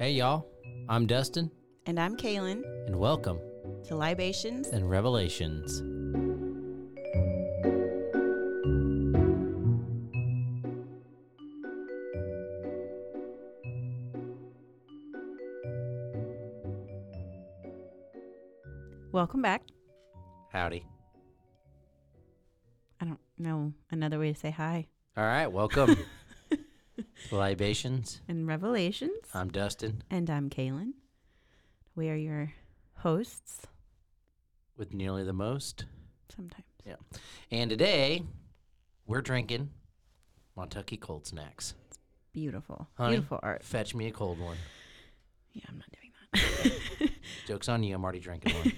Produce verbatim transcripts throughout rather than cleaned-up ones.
Hey y'all, I'm Dustin. And I'm Kaylin. And welcome to Libations and Revelations. Welcome back. Howdy. I don't know another way to say hi. All right, welcome. Libations and Revelations. I'm Dustin. And I'm Kaylin. We are your hosts. With nearly the most. Sometimes. Yeah. And today, we're drinking Montucky Cold Snacks. It's beautiful. Honey, beautiful art. Fetch me a cold one. Yeah, I'm not doing that. Joke's on you. I'm already drinking one.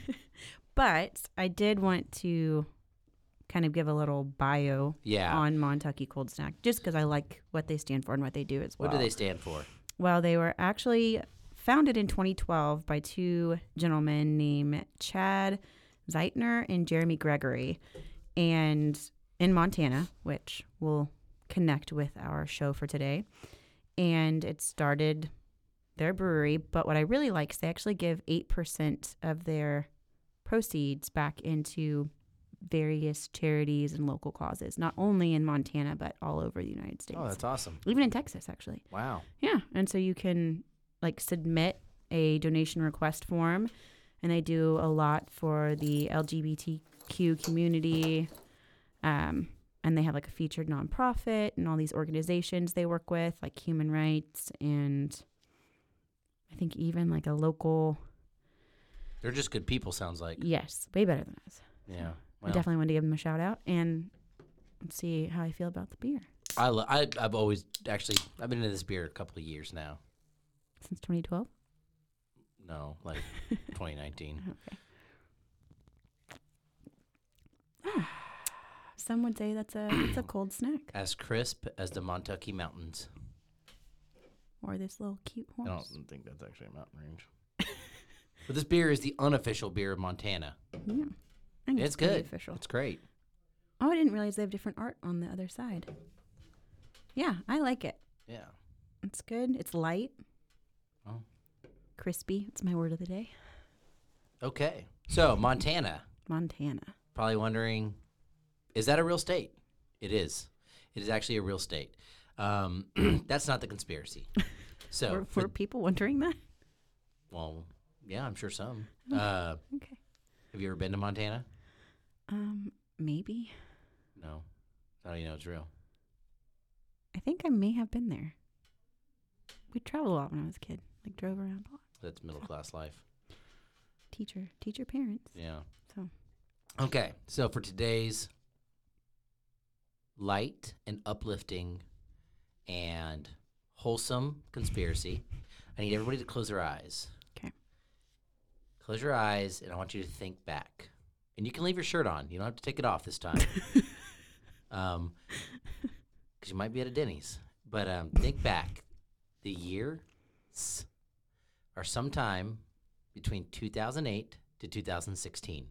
But I did want to kind of give a little bio yeah. on Montucky Cold Snack, just because I like what they stand for and what they do as well. What do they stand for? Well, they were actually founded in twenty twelve by two gentlemen named Chad Zeitner and Jeremy Gregory, and in Montana, which will connect with our show for today. And it started their brewery, but what I really like is they actually give eight percent of their proceeds back into various charities and local causes, not only in Montana, but all over the United States. Oh, that's awesome. Even in Texas, actually. Wow. Yeah. And so you can like submit a donation request form, and they do a lot for the L G B T Q community. Um, and they have like a featured nonprofit and all these organizations they work with, like human rights, and I think even like a local. They're just good people, sounds like. Yes. Way better than us. Yeah. Well, I definitely want to give them a shout out and see how I feel about the beer. I lo- I I've always actually I've been into this beer a couple of years now. Since twenty twelve? No, like twenty nineteen. Okay. Ah, some would say that's a that's a cold snack. As crisp as the Montucky Mountains. Or this little cute horse. I don't think that's actually a mountain range. But this beer is the unofficial beer of Montana. Yeah. And it's, it's good. Official. It's great. Oh, I didn't realize they have different art on the other side. Yeah, I like it. Yeah. It's good. It's light. Oh. Crispy. It's my word of the day. Okay. So, Montana. Montana. Probably wondering, is that a real state? It is. It is actually a real state. Um, that's not the conspiracy. So Were, were for, people wondering that? Well, yeah, I'm sure some. Uh, okay. Have you ever been to Montana? Um, maybe. No. How do you know it's real? I think I may have been there. We traveled a lot when I was a kid. Like, drove around a lot. That's middle-class so. life. Teacher. Teacher parents. Yeah. So. Okay. So, for today's light and uplifting and wholesome conspiracy, I need everybody to close their eyes. Close your eyes, and I want you to think back. And you can leave your shirt on. You don't have to take it off this time. um, because you might be at a Denny's. But um, think back. The years are sometime between two thousand eight to two thousand sixteen.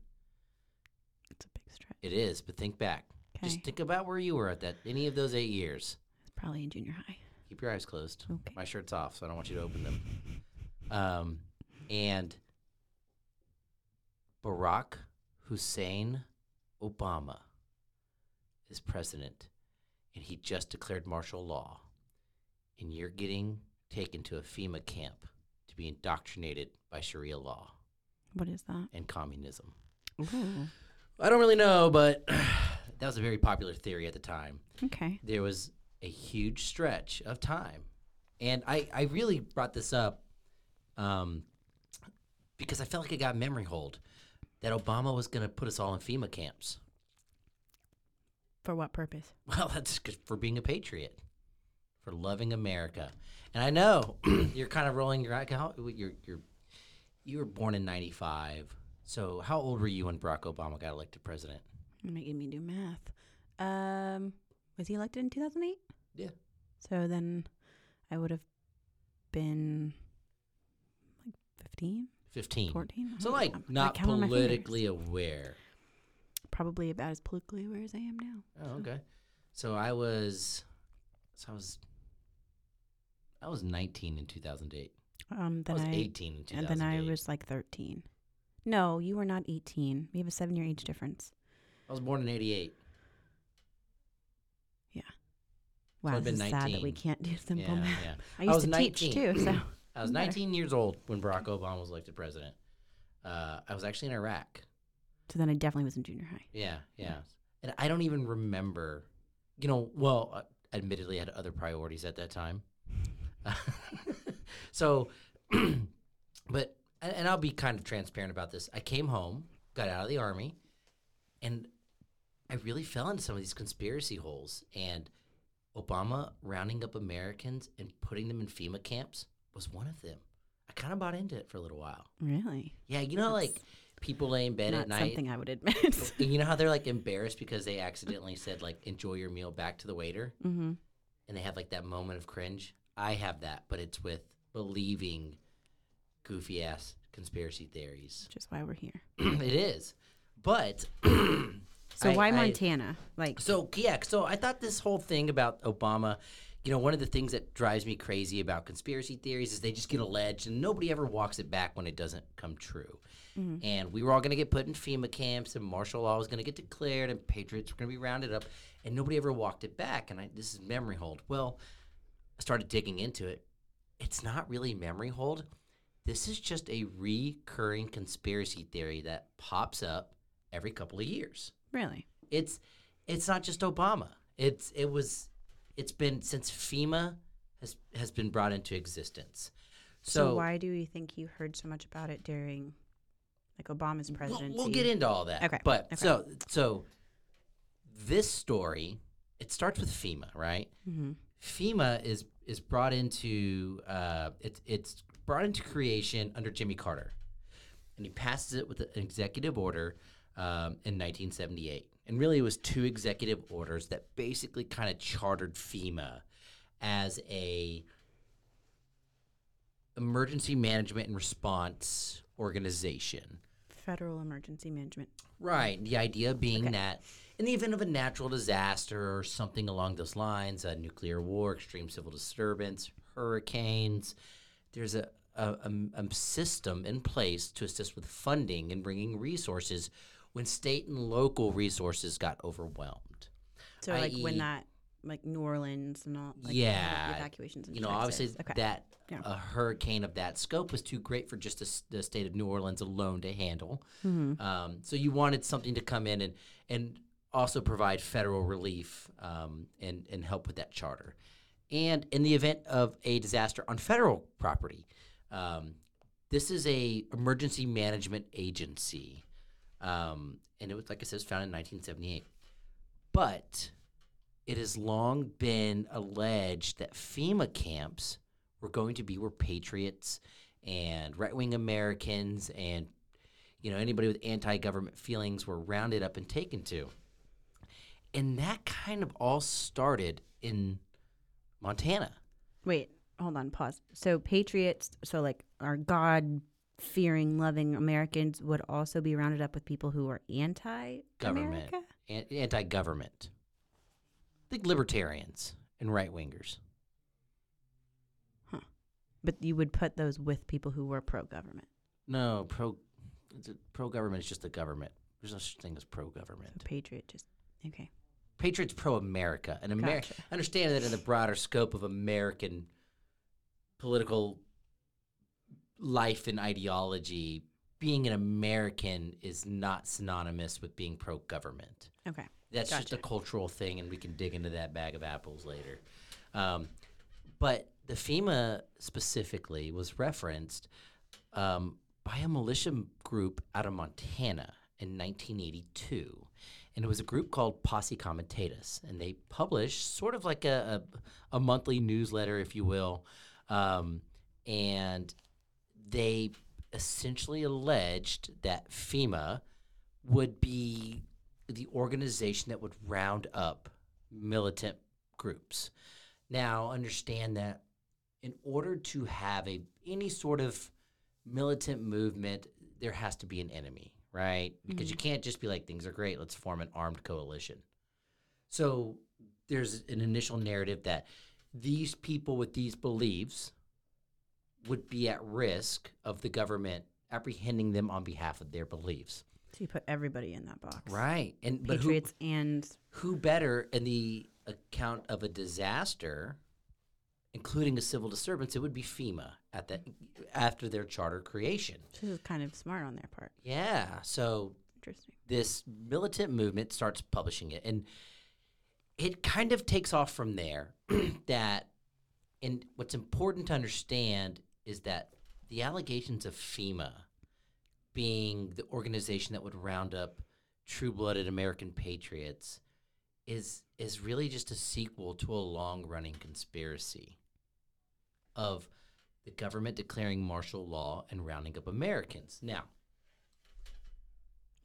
It's a big stretch. It is, but think back. Kay. Just think about where you were at that any of those eight years. It's probably in junior high. Keep your eyes closed. Okay. My shirt's off, so I don't want you to open them. Um, and Barack Hussein Obama is president and he just declared martial law and you're getting taken to a FEMA camp to be indoctrinated by Sharia law. What is that? And communism. Ooh. I don't really know, but that was a very popular theory at the time. Okay. There was a huge stretch of time. And I, I really brought this up um, because I felt like I got memory hold that Obama was going to put us all in FEMA camps. For what purpose? Well, that's good for being a patriot, for loving America. And I know you're kind of rolling your eye. You're, you're, you were born in ninety-five. So how old were you when Barack Obama got elected president? You're making me do math. Um, was he elected in two thousand eight? Yeah. So then... I would have been like fifteen? fifteen. fourteen? So like I'm not politically aware. Probably about as politically aware as I am now. Oh, okay. So I was so I was I was nineteen in two thousand eight. Um then I was I, eighteen in two thousand eight. And then I was like thirteen. No, you were not eighteen. We have a seven year age difference. I was born in eighty-eight. Wow, so I've been nineteen. Sad that we can't do simple yeah, math. Yeah. I used I was to nineteen. Teach too, so I was nineteen years old when Barack Obama was elected president. Uh, I was actually in Iraq. So then I definitely was in junior high. Yeah, yeah, yeah. And I don't even remember. You know, well, uh, admittedly, I had other priorities at that time. so, but and, and I'll be kind of transparent about this. I came home, got out of the army, and I really fell into some of these conspiracy holes and. Obama rounding up Americans and putting them in FEMA camps was one of them. I kind of bought into it for a little while. Really? Yeah, you know, that's like people lay in bed at night. Not something I would admit. You know how they're like embarrassed because they accidentally said like, enjoy your meal back to the waiter? Mm-hmm. And they have like that moment of cringe? I have that, but it's with believing goofy ass conspiracy theories. Which is why we're here. It is. But... So I, why Montana? I, like So, yeah, so I thought this whole thing about Obama, you know, one of the things that drives me crazy about conspiracy theories is they just get alleged and nobody ever walks it back when it doesn't come true. Mm-hmm. And we were all going to get put in FEMA camps and martial law was going to get declared and patriots were going to be rounded up and nobody ever walked it back. And I, this is memory hold. Well, I started digging into it. It's not really memory hold. This is just a recurring conspiracy theory that pops up every couple of years. Really? It's it's not just Obama. It's it was it's been since FEMA has has been brought into existence. So, so why do you think you heard so much about it during like Obama's presidency? We'll, we'll get into all that. Okay. But okay. so so this story, it starts with FEMA, right? Mm-hmm. FEMA is is brought into uh it's it's brought into creation under Jimmy Carter. And he passes it with an executive order Um, in nineteen seventy-eight. And really it was two executive orders that basically kind of chartered FEMA as a emergency management and response organization. Federal emergency management. Right. The idea being okay. that in the event of a natural disaster or something along those lines, a nuclear war, extreme civil disturbance, hurricanes, there's a, a, a, a system in place to assist with funding and bringing resources when state and local resources got overwhelmed. So, like, when that, like, New Orleans and all, like, yeah, evacuations and you know, obviously okay. that yeah. a hurricane of that scope was too great for just the, the state of New Orleans alone to handle. Mm-hmm. Um, so you wanted something to come in and, and also provide federal relief um, and, and help with that charter. And in the event of a disaster on federal property, um, this is a emergency management agency. Um, and it was, like I said, it was founded in nineteen seventy-eight. But it has long been alleged that FEMA camps were going to be where patriots and right-wing Americans and, you know, anybody with anti-government feelings were rounded up and taken to. And that kind of all started in Montana. Wait, hold on, pause. So patriots, so like our God- fearing, loving Americans would also be rounded up with people who are anti-government, an- anti-government. Think libertarians and right-wingers. Huh. But you would put those with people who were pro-government. No, pro. Pro-government is just the government. There's no such thing as pro-government. So patriot just okay. Patriot's pro-America, and Ameri- gotcha. Understand that in the broader scope of American political life and ideology, being an American is not synonymous with being pro-government. Okay, that's gotcha. Just a cultural thing, and we can dig into that bag of apples later. Um, but the FEMA specifically was referenced um, by a militia group out of Montana in nineteen eighty-two. And it was a group called Posse Comitatus, and they published sort of like a, a, a monthly newsletter, if you will, um, and they essentially alleged that FEMA would be the organization that would round up militant groups. Now, understand that in order to have a any sort of militant movement, there has to be an enemy. Right? Because mm-hmm. you can't just be like, things are great, let's form an armed coalition. So there's an initial narrative that these people with these beliefs would be at risk of the government apprehending them on behalf of their beliefs. So you put everybody in that box. Right. And Patriots but who, and... Who better in the account of a disaster, including a civil disturbance, it would be FEMA at that after their charter creation. This is kind of smart on their part. Yeah, so interesting. This militant movement starts publishing it, and it kind of takes off from there. That, and what's important to understand is that the allegations of FEMA being the organization that would round up true-blooded American patriots is is really just a sequel to a long-running conspiracy of the government declaring martial law and rounding up Americans. Now,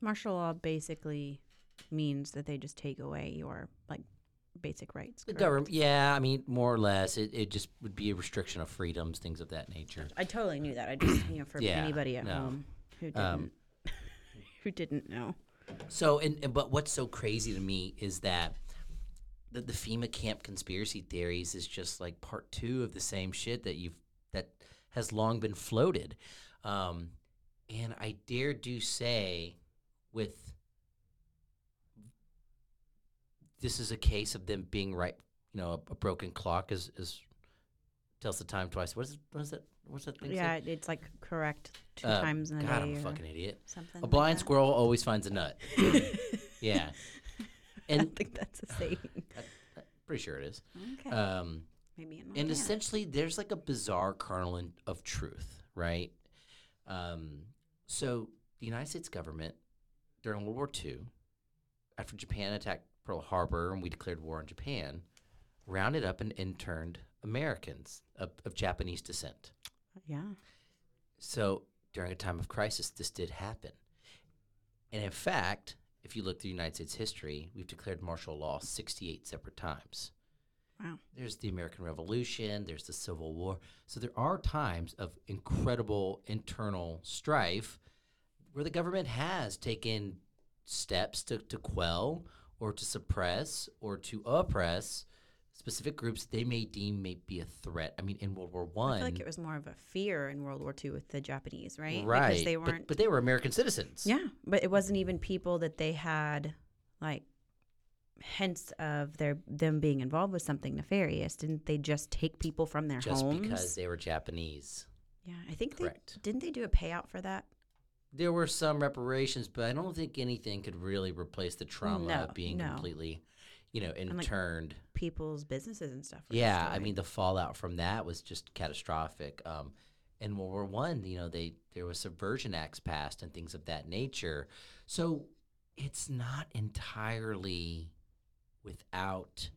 martial law basically means that they just take away your like basic rights. The government, yeah, I mean, more or less, it, it just would be a restriction of freedoms, things of that nature. I totally knew that. I just, you know, for yeah, anybody at no. home who didn't, um, who didn't know. So, and, and but what's so crazy to me is that the, the FEMA camp conspiracy theories is just like part two of the same shit that you've that has long been floated. Um, and I dare do say with this is a case of them being right, you know, a, a broken clock is, is tells the time twice. What is, what is that? What's that thing? Yeah, say? It's like correct two uh, times in a God, day. God, I'm a fucking idiot. Something a blind like squirrel always finds a nut. Yeah. And I think that's a saying. I, I'm pretty sure it is. Okay. Um, Maybe it might and essentially, there's like a bizarre kernel in, of truth, right? Um, so the United States government, during World War Two, after Japan attacked Pearl Harbor and we declared war on Japan, rounded up and interned Americans of, of Japanese descent. Yeah. So during a time of crisis, this did happen. And in fact, if you look through United States history, we've declared martial law sixty-eight separate times. Wow. There's the American Revolution. There's the Civil War. So there are times of incredible internal strife where the government has taken steps to, to quell or to suppress or to oppress specific groups they may deem may be a threat. I mean, in World War One, I, I feel like it was more of a fear in World War Two with the Japanese, right? Right. Because they weren't, but, but they were American citizens. Yeah, but it wasn't even people that they had, like, hence of their them being involved with something nefarious. Didn't they just take people from their just homes? Just because they were Japanese. Yeah, I think correct. They didn't they do a payout for that? There were some reparations, but I don't think anything could really replace the trauma no, of being no. completely. You know, interned like people's businesses and stuff. Yeah, destroyed. I mean, the fallout from that was just catastrophic. Um, in World War One, you know, they there were subversion acts passed and things of that nature. So it's not entirely without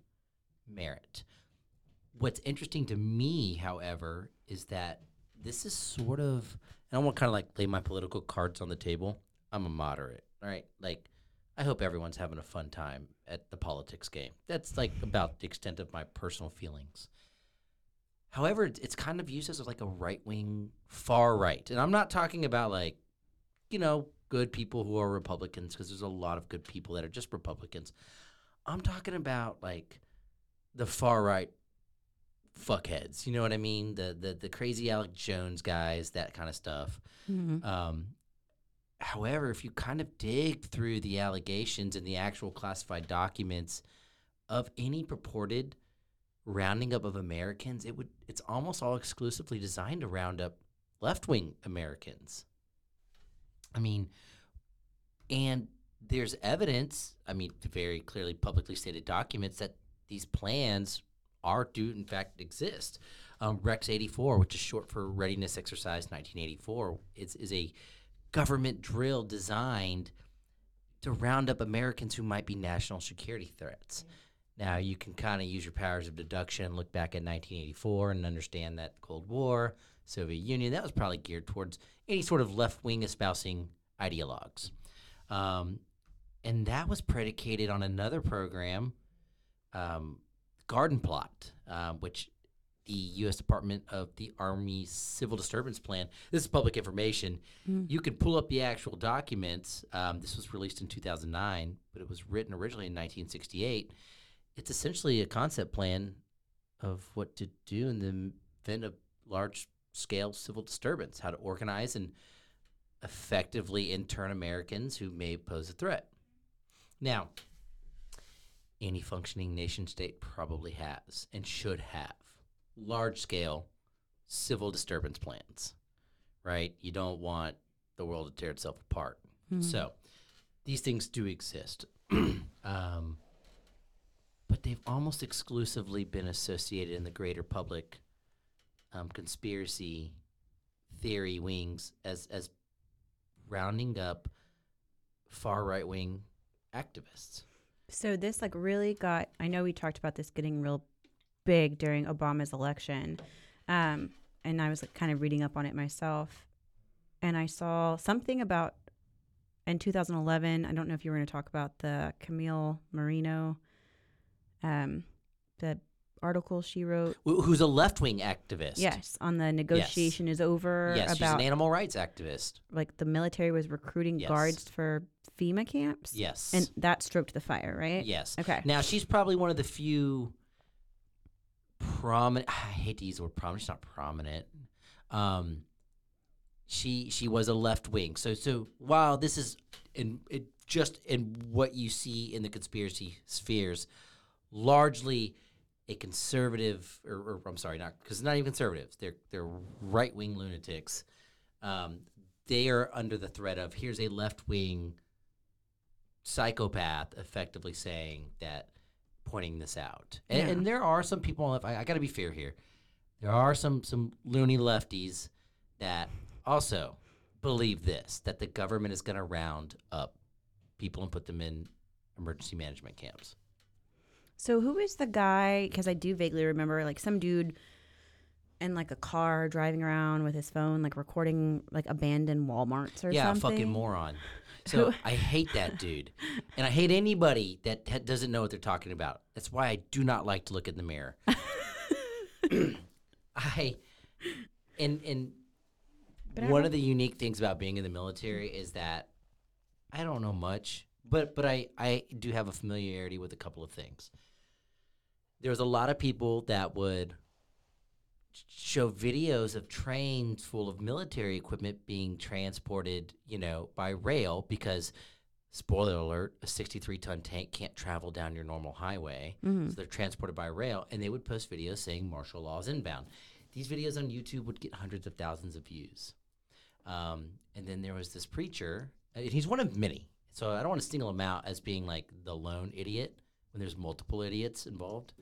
merit. What's interesting to me, however, is that this is sort of, and I want to kind of like lay my political cards on the table. I'm a moderate, all right? Like, I hope everyone's having a fun time at the politics game. That's like about the extent of my personal feelings. However, it's kind of used as like a right-wing, far right. And I'm not talking about like, you know, good people who are Republicans, because there's a lot of good people that are just Republicans. I'm talking about like the far right fuckheads. You know what I mean? The the, the crazy Alex Jones guys, that kind of stuff. Mm-hmm. Um, However, if you kind of dig through the allegations and the actual classified documents of any purported rounding up of Americans, it would it's almost all exclusively designed to round up left-wing Americans. I mean, and there's evidence, I mean, very clearly publicly stated documents that these plans are, do in fact exist. Um, Rex eighty-four, which is short for Readiness Exercise nineteen eighty-four, is, is a government drill designed to round up Americans who might be national security threats. Mm-hmm. Now, you can kind of use your powers of deduction, look back at nineteen eighty-four and understand that Cold War, Soviet Union, that was probably geared towards any sort of left-wing espousing ideologues. Um, and that was predicated on another program, um, Garden Plot, uh, which the U S Department of the Army Civil Disturbance Plan, this is public information. Mm. You can pull up the actual documents. Um, this was released in two thousand nine, but it was written originally in nineteen sixty-eight. It's essentially a concept plan of what to do in the event of large-scale civil disturbance, how to organize and effectively intern Americans who may pose a threat. Now, any functioning nation state probably has and should have large-scale civil disturbance plans, right? You don't want the world to tear itself apart. Mm-hmm. So these things do exist. um, but they've almost exclusively been associated in the greater public um, conspiracy theory wings as, as rounding up far right-wing activists. So this like really got, I know we talked about this getting real big during Obama's election. Um, and I was like, kind of reading up on it myself. And I saw something about in two thousand eleven, I don't know if you were going to talk about the Camille Marino, um, the article she wrote. Who's a left-wing activist. Yes, on the negotiation yes. is over. Yes, about, she's an animal rights activist. Like the military was recruiting yes. guards for FEMA camps. Yes. And that stroked the fire, right? Yes. Okay. Now, she's probably one of the few prominent, I hate to use the word prominent, she's not prominent. Um, she she was a left-wing. So, so while this is in it just in what you see in the conspiracy spheres, largely a conservative, or, or I'm sorry, not because not even conservatives. They're they're right wing lunatics. Um, they are under the threat of here's a left wing psychopath, effectively saying that, pointing this out. And, yeah. and there are some people on the left. I, I got to be fair here. There are some some loony lefties that also believe this, that the government is going to round up people and put them in emergency management camps. So who is the guy, because I do vaguely remember, like, some dude in, like, a car driving around with his phone, like, recording, like, abandoned Walmarts or yeah, something? Yeah, fucking moron. So I hate that dude. And I hate anybody that ha- doesn't know what they're talking about. That's why I do not like to look in the mirror. I And, and one I of the unique things about being in the military is that I don't know much, but but I, I do have a familiarity with a couple of things. There was a lot of people that would show videos of trains full of military equipment being transported, you know, by rail because, spoiler alert, a sixty-three ton tank can't travel down your normal highway. Mm-hmm. So they're transported by rail, and they would post videos saying martial law is inbound. These videos on YouTube would get hundreds of thousands of views. Um, and then there was this preacher, and he's one of many. So I don't want to single him out as being like the lone idiot when there's multiple idiots involved.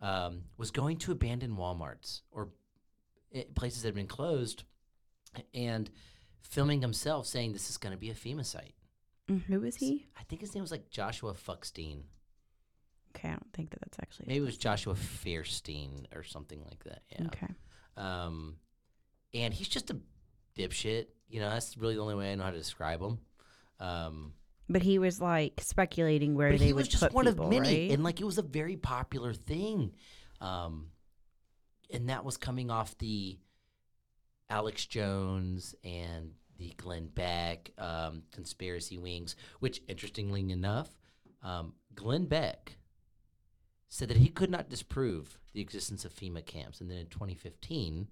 Um, was going to abandon Walmarts or places that have been closed and filming himself saying this is going to be a FEMA site. And who is he? I think his name was like Joshua Feuerstein. Okay, I don't think that that's actually. Maybe it was Joshua Feuerstein or something like that. Yeah. Okay. Um, and he's just a dipshit. You know, that's really the only way I know how to describe him. Um, but he was like speculating where they would put people, right? But he was just one of many, and like it was a very popular thing, um, and that was coming off the Alex Jones and the Glenn Beck um, conspiracy wings. Which, interestingly enough, um, Glenn Beck said that he could not disprove the existence of FEMA camps, and then in twenty fifteen,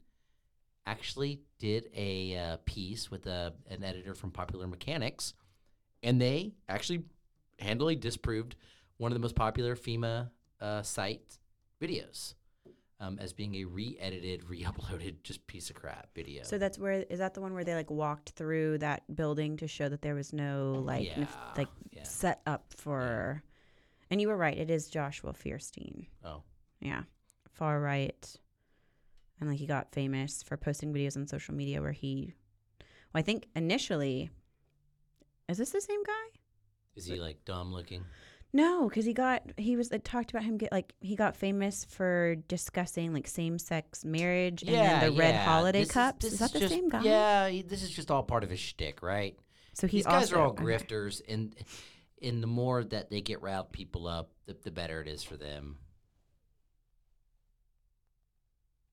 actually did a uh, piece with a, an editor from Popular Mechanics, and they actually handily disproved one of the most popular FEMA uh, site videos um, as being a re-edited, re-uploaded, just piece of crap video. So that's where, is that the one where they like walked through that building to show that there was no like yeah. nef- like yeah. set up for, yeah. and you were right, it is Joshua Feuerstein. Oh. Yeah. Far right. And like he got famous for posting videos on social media where he, well, I think initially, is this the same guy? Is he like dumb looking? No, because he got, he was, it talked about him, get like, he got famous for discussing like same-sex marriage and yeah, then the yeah. red holiday this cups. Is, is that is the just, same guy? Yeah, he, this is just all part of his shtick, right? So he These also, guys are all grifters, okay. and and the more that they get riled people up, the, the better it is for them.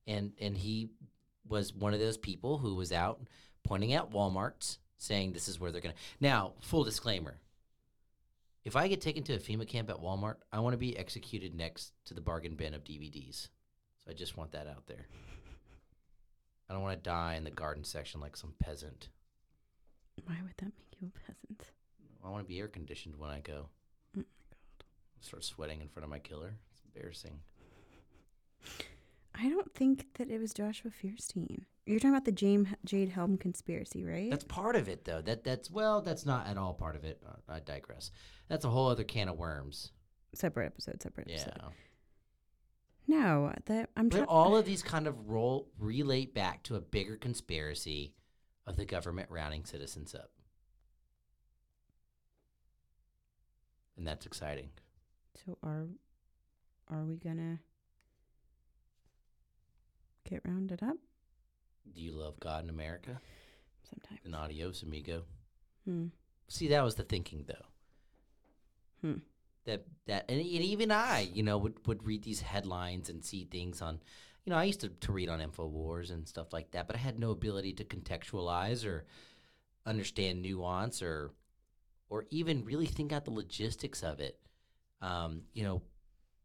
And and he was one of those people who was out pointing out Walmarts, saying this is where they're going to. Now, full disclaimer. If I get taken to a FEMA camp at Walmart, I want to be executed next to the bargain bin of D V Ds. So I just want that out there. I don't want to die in the garden section like some peasant. Why would that make you a peasant? I want to be air conditioned when I go. Oh my God. Start sweating in front of my killer. It's embarrassing. I don't think that it was Joshua Feuerstein. You're talking about the James, Jade Helm conspiracy, right? That's part of it, though. That that's well, that's not at all part of it. Uh, I digress. That's a whole other can of worms. Separate episode. Separate episode. Yeah. No, that I'm. But tra- all of these kind of roll relate back to a bigger conspiracy of the government rounding citizens up, and that's exciting. So are are we gonna get rounded up? Do you love God in America? Sometimes. And adios, amigo. Hmm. See, that was the thinking, though. Hmm. That that, and, and even I, you know, would, would read these headlines and see things on, you know, I used to, to read on InfoWars and stuff like that, but I had no ability to contextualize or understand nuance or or even really think out the logistics of it. Um, you know,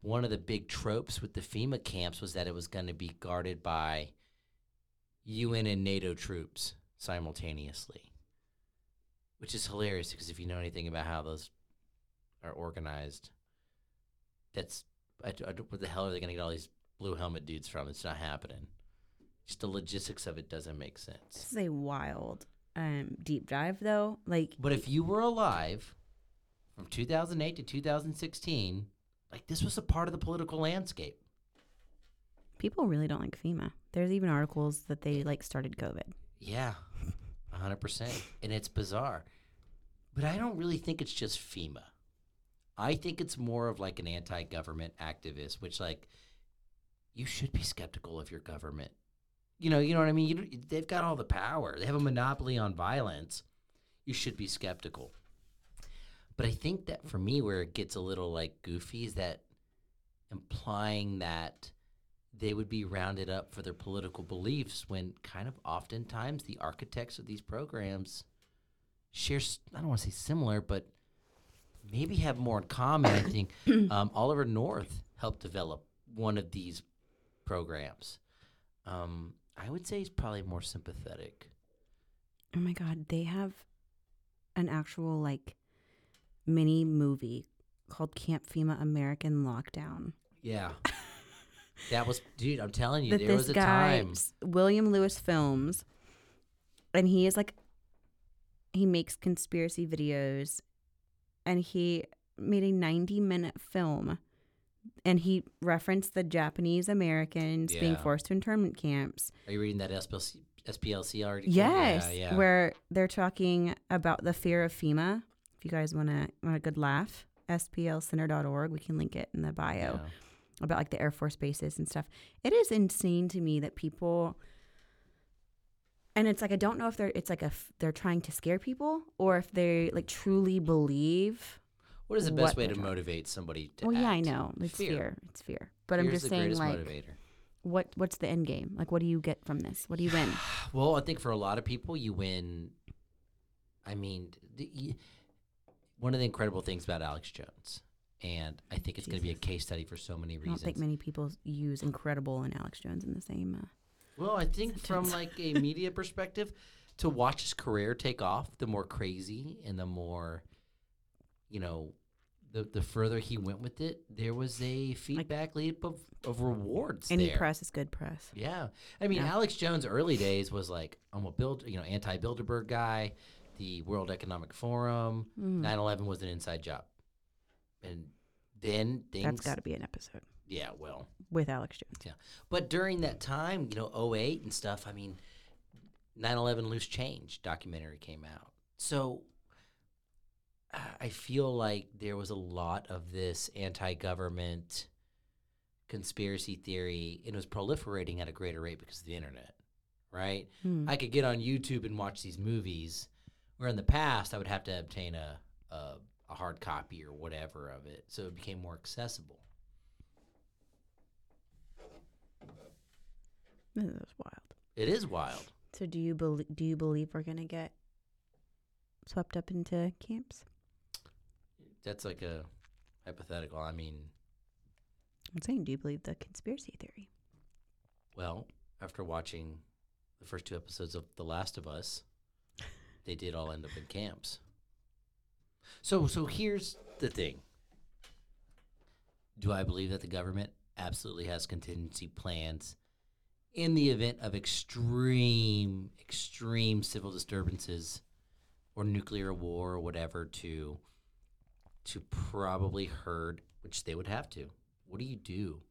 one of the big tropes with the FEMA camps was that it was going to be guarded by U N and NATO troops simultaneously, which is hilarious because if you know anything about how those are organized, that's I, I, where the hell are they going to get all these blue helmet dudes from? It's not happening. Just the logistics of it doesn't make sense. This is a wild um, deep dive, though. Like, but if you were alive from two thousand eight to two thousand sixteen, like this was a part of the political landscape. People really don't like FEMA. There's even articles that they, like, started COVID. Yeah, one hundred percent. And it's bizarre. But I don't really think it's just FEMA. I think it's more of, like, an anti-government activist, which, like, you should be skeptical of your government. You know, you know what I mean? You, they've got all the power. They have a monopoly on violence. You should be skeptical. But I think that, for me, where it gets a little, like, goofy is that implying that they would be rounded up for their political beliefs when kind of oftentimes the architects of these programs share, I don't want to say similar, but maybe have more in common. I think um, Oliver North helped develop one of these programs. Um, I would say he's probably more sympathetic. Oh my God, they have an actual like mini movie called Camp FEMA American Lockdown. Yeah. That was, dude, I'm telling you, there was a time. William Lewis films, and he is like, he makes conspiracy videos, and he made a ninety-minute film, and he referenced the Japanese Americans yeah. being forced to internment camps. Are you reading that S P L C article? Yes, yeah, yeah. Where they're talking about the fear of FEMA. If you guys want to want a good laugh, S P L center dot org, we can link it in the bio. Yeah. About like the Air Force bases and stuff. It is insane to me that people, and it's like I don't know if they're it's like a f- they're trying to scare people or if they like truly believe. What is the best way to trying. motivate somebody to? Well, act? yeah, I know it's fear. fear. It's fear, but Fear's I'm just the saying, like, motivator. what what's the end game? Like, what do you get from this? What do you win? Well, I think for a lot of people, you win. I mean, the, you, one of the incredible things about Alex Jones. And I think it's going to be a case study for so many reasons. I don't think many people use incredible and Alex Jones in the same. Uh... Well, I think sentence. From like a media perspective, to watch his career take off, the more crazy and the more, you know, the the further he went with it, there was a feedback like, loop of, of rewards any there. Any press is good press. Yeah. I mean, yeah. Alex Jones' early days was like, I'm a build, you know, anti-Bilderberg guy, the World Economic Forum, mm. nine eleven was an inside job. And then things... That's got to be an episode. Yeah, well. With Alex Jones. Yeah. But during that time, you know, oh eight and stuff, I mean... nine eleven Loose Change documentary came out. So I feel like there was a lot of this anti-government conspiracy theory, and it was proliferating at a greater rate because of the internet, right? Hmm. I could get on YouTube and watch these movies, where in the past I would have to obtain a, a, a hard copy or whatever of it, so it became more accessible. That was wild. It is wild. So do you believe do you believe we're gonna get swept up into camps? That's like a hypothetical. I mean, I'm saying, do you believe the conspiracy theory? Well, after watching the first two episodes of The Last of Us, they did all end up in camps. So, so here's the thing. Do I believe that the government absolutely has contingency plans? In the event of extreme, extreme civil disturbances or nuclear war or whatever to to probably herd, which they would have to. What do you do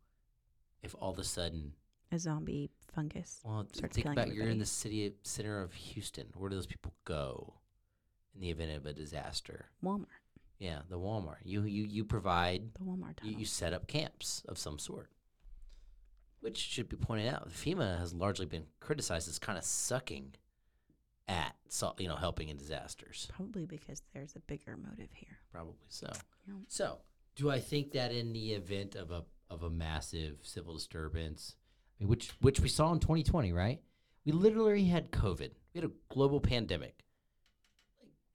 if all of a sudden... A zombie fungus Well, starts think about everybody. You're in the city center of Houston. Where do those people go in the event of a disaster? Walmart. Yeah, the Walmart. You you, you provide... The Walmart tunnel. You, you set up camps of some sort. Which should be pointed out, FEMA has largely been criticized as kind of sucking at, you know, helping in disasters. Probably because there's a bigger motive here. Probably so. Yeah. So, do I think that in the event of a of a massive civil disturbance, I mean, which which we saw in twenty twenty, right? We literally had COVID. We had a global pandemic.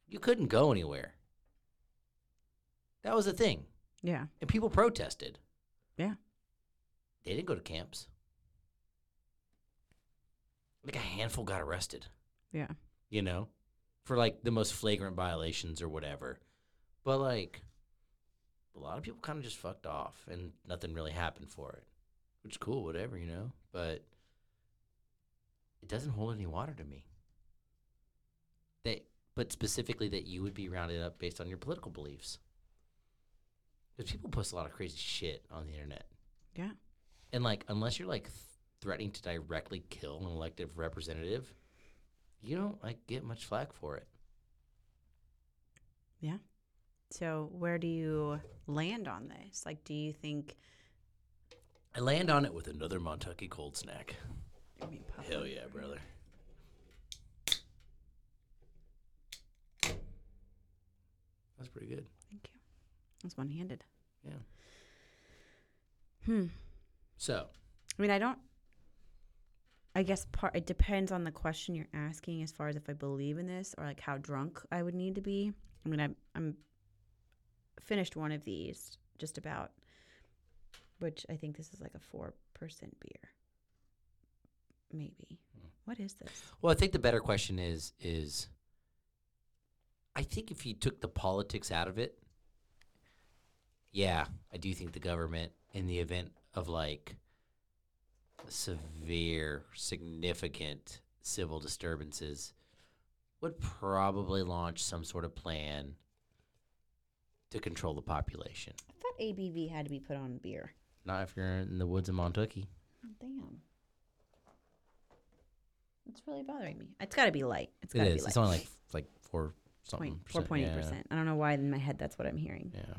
You couldn't go anywhere. That was a thing. Yeah. And people protested. Yeah. They didn't go to camps. Like a handful got arrested. Yeah. You know, for like the most flagrant violations or whatever. But like a lot of people kind of just fucked off and nothing really happened for it. Which is cool, whatever, you know. But it doesn't hold any water to me. That, but specifically that you would be rounded up based on your political beliefs. Because people post a lot of crazy shit on the internet. Yeah. And, like, unless you're, like, th- threatening to directly kill an elected representative, you don't, like, get much flack for it. Yeah. So where do you land on this? Like, do you think... I land on it with another Montucky Cold Snack. I mean, hell yeah, brother. That's pretty good. Thank you. That's one-handed. Yeah. Hmm. So, I mean, I don't. I guess part it depends on the question you're asking, as far as if I believe in this or like how drunk I would need to be. I mean, I'm, I'm finished one of these just about, which I think this is like a four percent beer, maybe. Hmm. What is this? Well, I think the better question is is. I think if you took the politics out of it, yeah, I do think the government, in the event of like severe, significant civil disturbances, would probably launch some sort of plan to control the population. I thought A B V had to be put on beer. Not if you're in the woods of Montucky. Oh, damn. It's really bothering me. It's got to be light. It's got to it be light. It's only like, like four something. four point eight percent. Yeah. I don't know why in my head that's what I'm hearing. Yeah.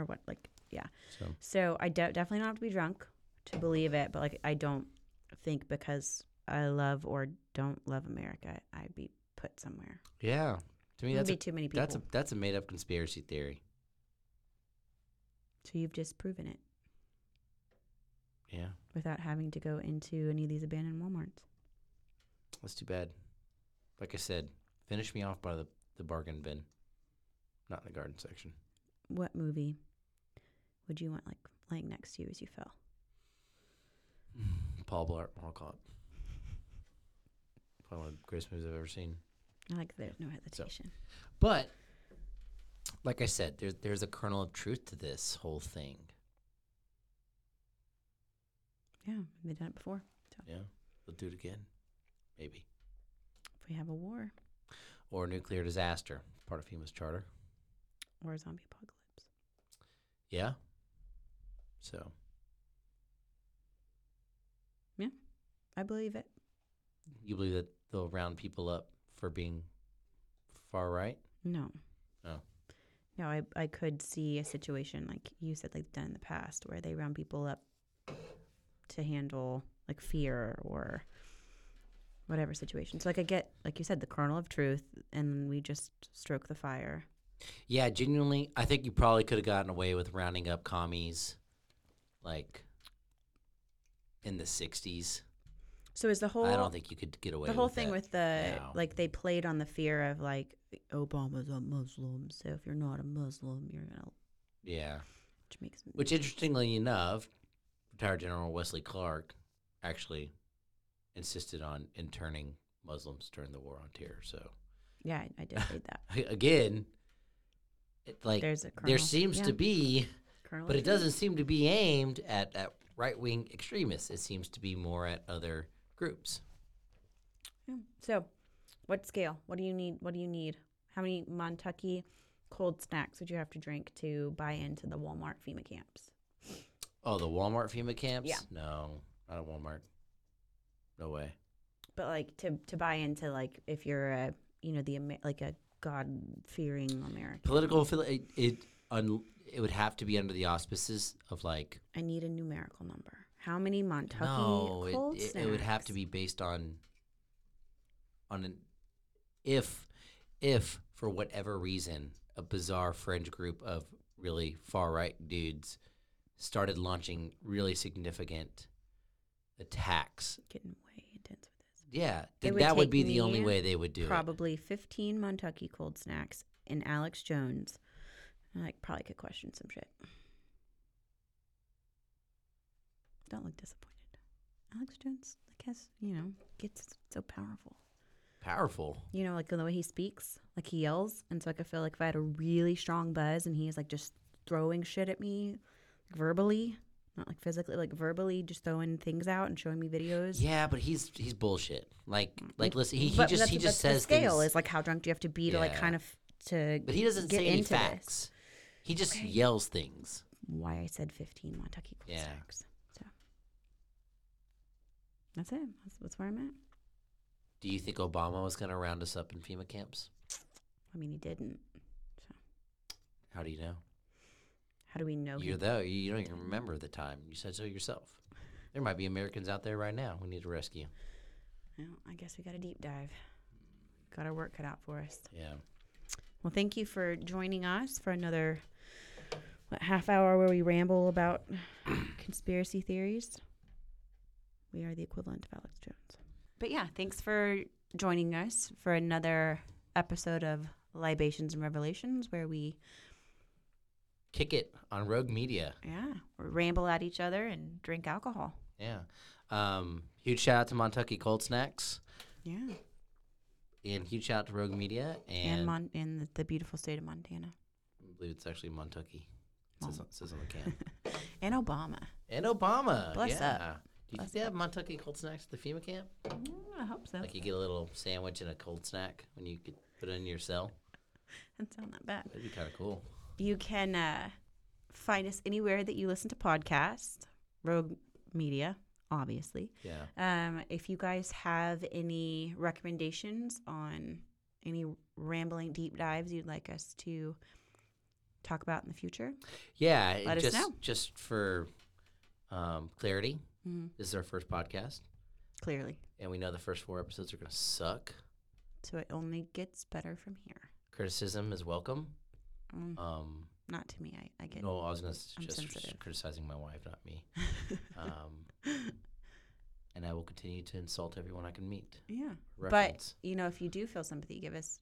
Or what, like. Yeah. So, so I de- definitely don't have to be drunk to believe it, but like I don't think because I love or don't love America, I'd be put somewhere. Yeah. To me, that's a, too many people. That's a that's a made up conspiracy theory. So you've just proven it. Yeah. Without having to go into any of these abandoned Walmarts. That's too bad. Like I said, finish me off by the, the bargain bin, not in the garden section. What movie would you want, like, laying next to you as you fell? Paul Blart, Mall Cop. probably one of the greatest movies I've ever seen. I like that. No hesitation. So, but like I said, there's there's a kernel of truth to this whole thing. Yeah, they've done it before. So. Yeah, they'll do it again, maybe. If we have a war. Or a nuclear disaster, part of FEMA's charter. Or a zombie apocalypse. Yeah. So. Yeah, I believe it. You believe that they'll round people up for being far right? No. Oh. No, I I could see a situation like you said, like done in the past, where they round people up to handle like fear or whatever situation. So like I get, like you said, the kernel of truth, and we just stroke the fire. Yeah, genuinely, I think you probably could have gotten away with rounding up commies, like in the sixties. So is the whole? I don't think you could get away. The whole with thing that with the now. Like they played on the fear of like Obama's a Muslim, so if you're not a Muslim, you're gonna. Yeah. Which makes. Which interestingly enough, retired General Wesley Clark actually insisted on interning Muslims during the War on Terror. So. Yeah, I, I did read that. Again. It, like There's a kernel. There seems yeah. to be, kernel but it doesn't seem to be aimed at, at right-wing extremists. It seems to be more at other groups. Yeah. So, what scale? What do you need? What do you need? How many Montucky cold snacks would you have to drink to buy into the Walmart FEMA camps? Oh, the Walmart FEMA camps? Yeah. No, not at Walmart. No way. But like to to buy into like if you're a you know the like a God-fearing American. Political, it it, un, it would have to be under the auspices of like. I need a numerical number. How many Montucky no, cold it, snacks? No, it, it would have to be based on. On an, if, if for whatever reason a bizarre fringe group of really far-right dudes started launching really significant attacks. Getting way intense. Yeah, th- would that would be the only way they would do probably it. Probably fifteen Montucky cold snacks and Alex Jones. I like, probably could question some shit. Don't look disappointed. Alex Jones, I guess, you know, gets so powerful. Powerful? You know, like the way he speaks, like he yells. And so like, I feel like if I had a really strong buzz and he's like just throwing shit at me like, verbally. Not like physically, like verbally, just throwing things out and showing me videos. Yeah, but he's he's bullshit. Like, like listen, he, he just he just says the scale things. Is like how drunk do you have to be yeah. to like kind of to. But he doesn't get say any facts. This. He just okay. yells things. Why I said fifteen Montucky cold yeah. snacks. So that's it. That's, that's where I'm at. Do you think Obama was going to round us up in FEMA camps? I mean, he didn't. So. How do you know? How do we know? You're though you don't even remember the time. You said so yourself. There might be Americans out there right now we need to rescue. Well, I guess we got a deep dive. Got our work cut out for us. Yeah. Well, thank you for joining us for another what, half hour where we ramble about conspiracy theories. We are the equivalent of Alex Jones. But yeah, thanks for joining us for another episode of Libations and Revelations where we kick it on Rogue Media. Yeah. Or ramble at each other and drink alcohol. Yeah. Um, huge shout out to Montucky Cold Snacks. Yeah. And huge shout out to Rogue Media. And in Mon- the, the beautiful state of Montana. I believe it's actually Montucky. It says, on, it says on the can. And Obama. And Obama. Bless yeah. up. Do you Bless think they have Montucky Cold Snacks at the FEMA camp? Mm, I hope so. Like you get a little sandwich and a cold snack when you could put it in your cell. That sounds not bad. That'd be kind of cool. You can uh, find us anywhere that you listen to podcasts, Rogue Media, obviously. Yeah. Um, if you guys have any recommendations on any rambling deep dives you'd like us to talk about in the future, yeah, let just, us know. Just for um, clarity, mm-hmm. This is our first podcast. Clearly. And we know the first four episodes are going to suck. So it only gets better from here. Criticism is welcome. Mm. Um, not to me. I, I get. No, I was gonna just criticizing my wife, not me. um, and I will continue to insult everyone I can meet. Yeah, reference. But you know, if you do feel sympathy, give us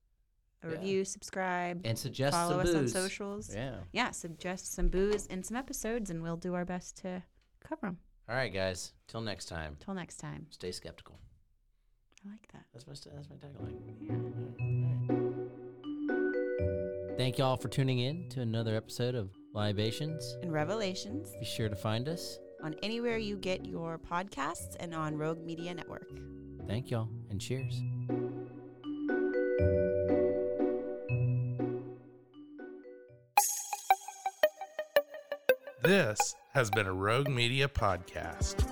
a yeah. review, subscribe, and suggest follow some us booze. On socials. Yeah, yeah, suggest some booze and some episodes, and we'll do our best to cover them. All right, guys. Till next time. Till next time. Stay skeptical. I like that. That's my that's my tagline. Yeah. All right. Thank you all for tuning in to another episode of Libations and Revelations. Be sure to find us on anywhere you get your podcasts and on Rogue Media Network. Thank y'all and cheers. This has been a Rogue Media podcast.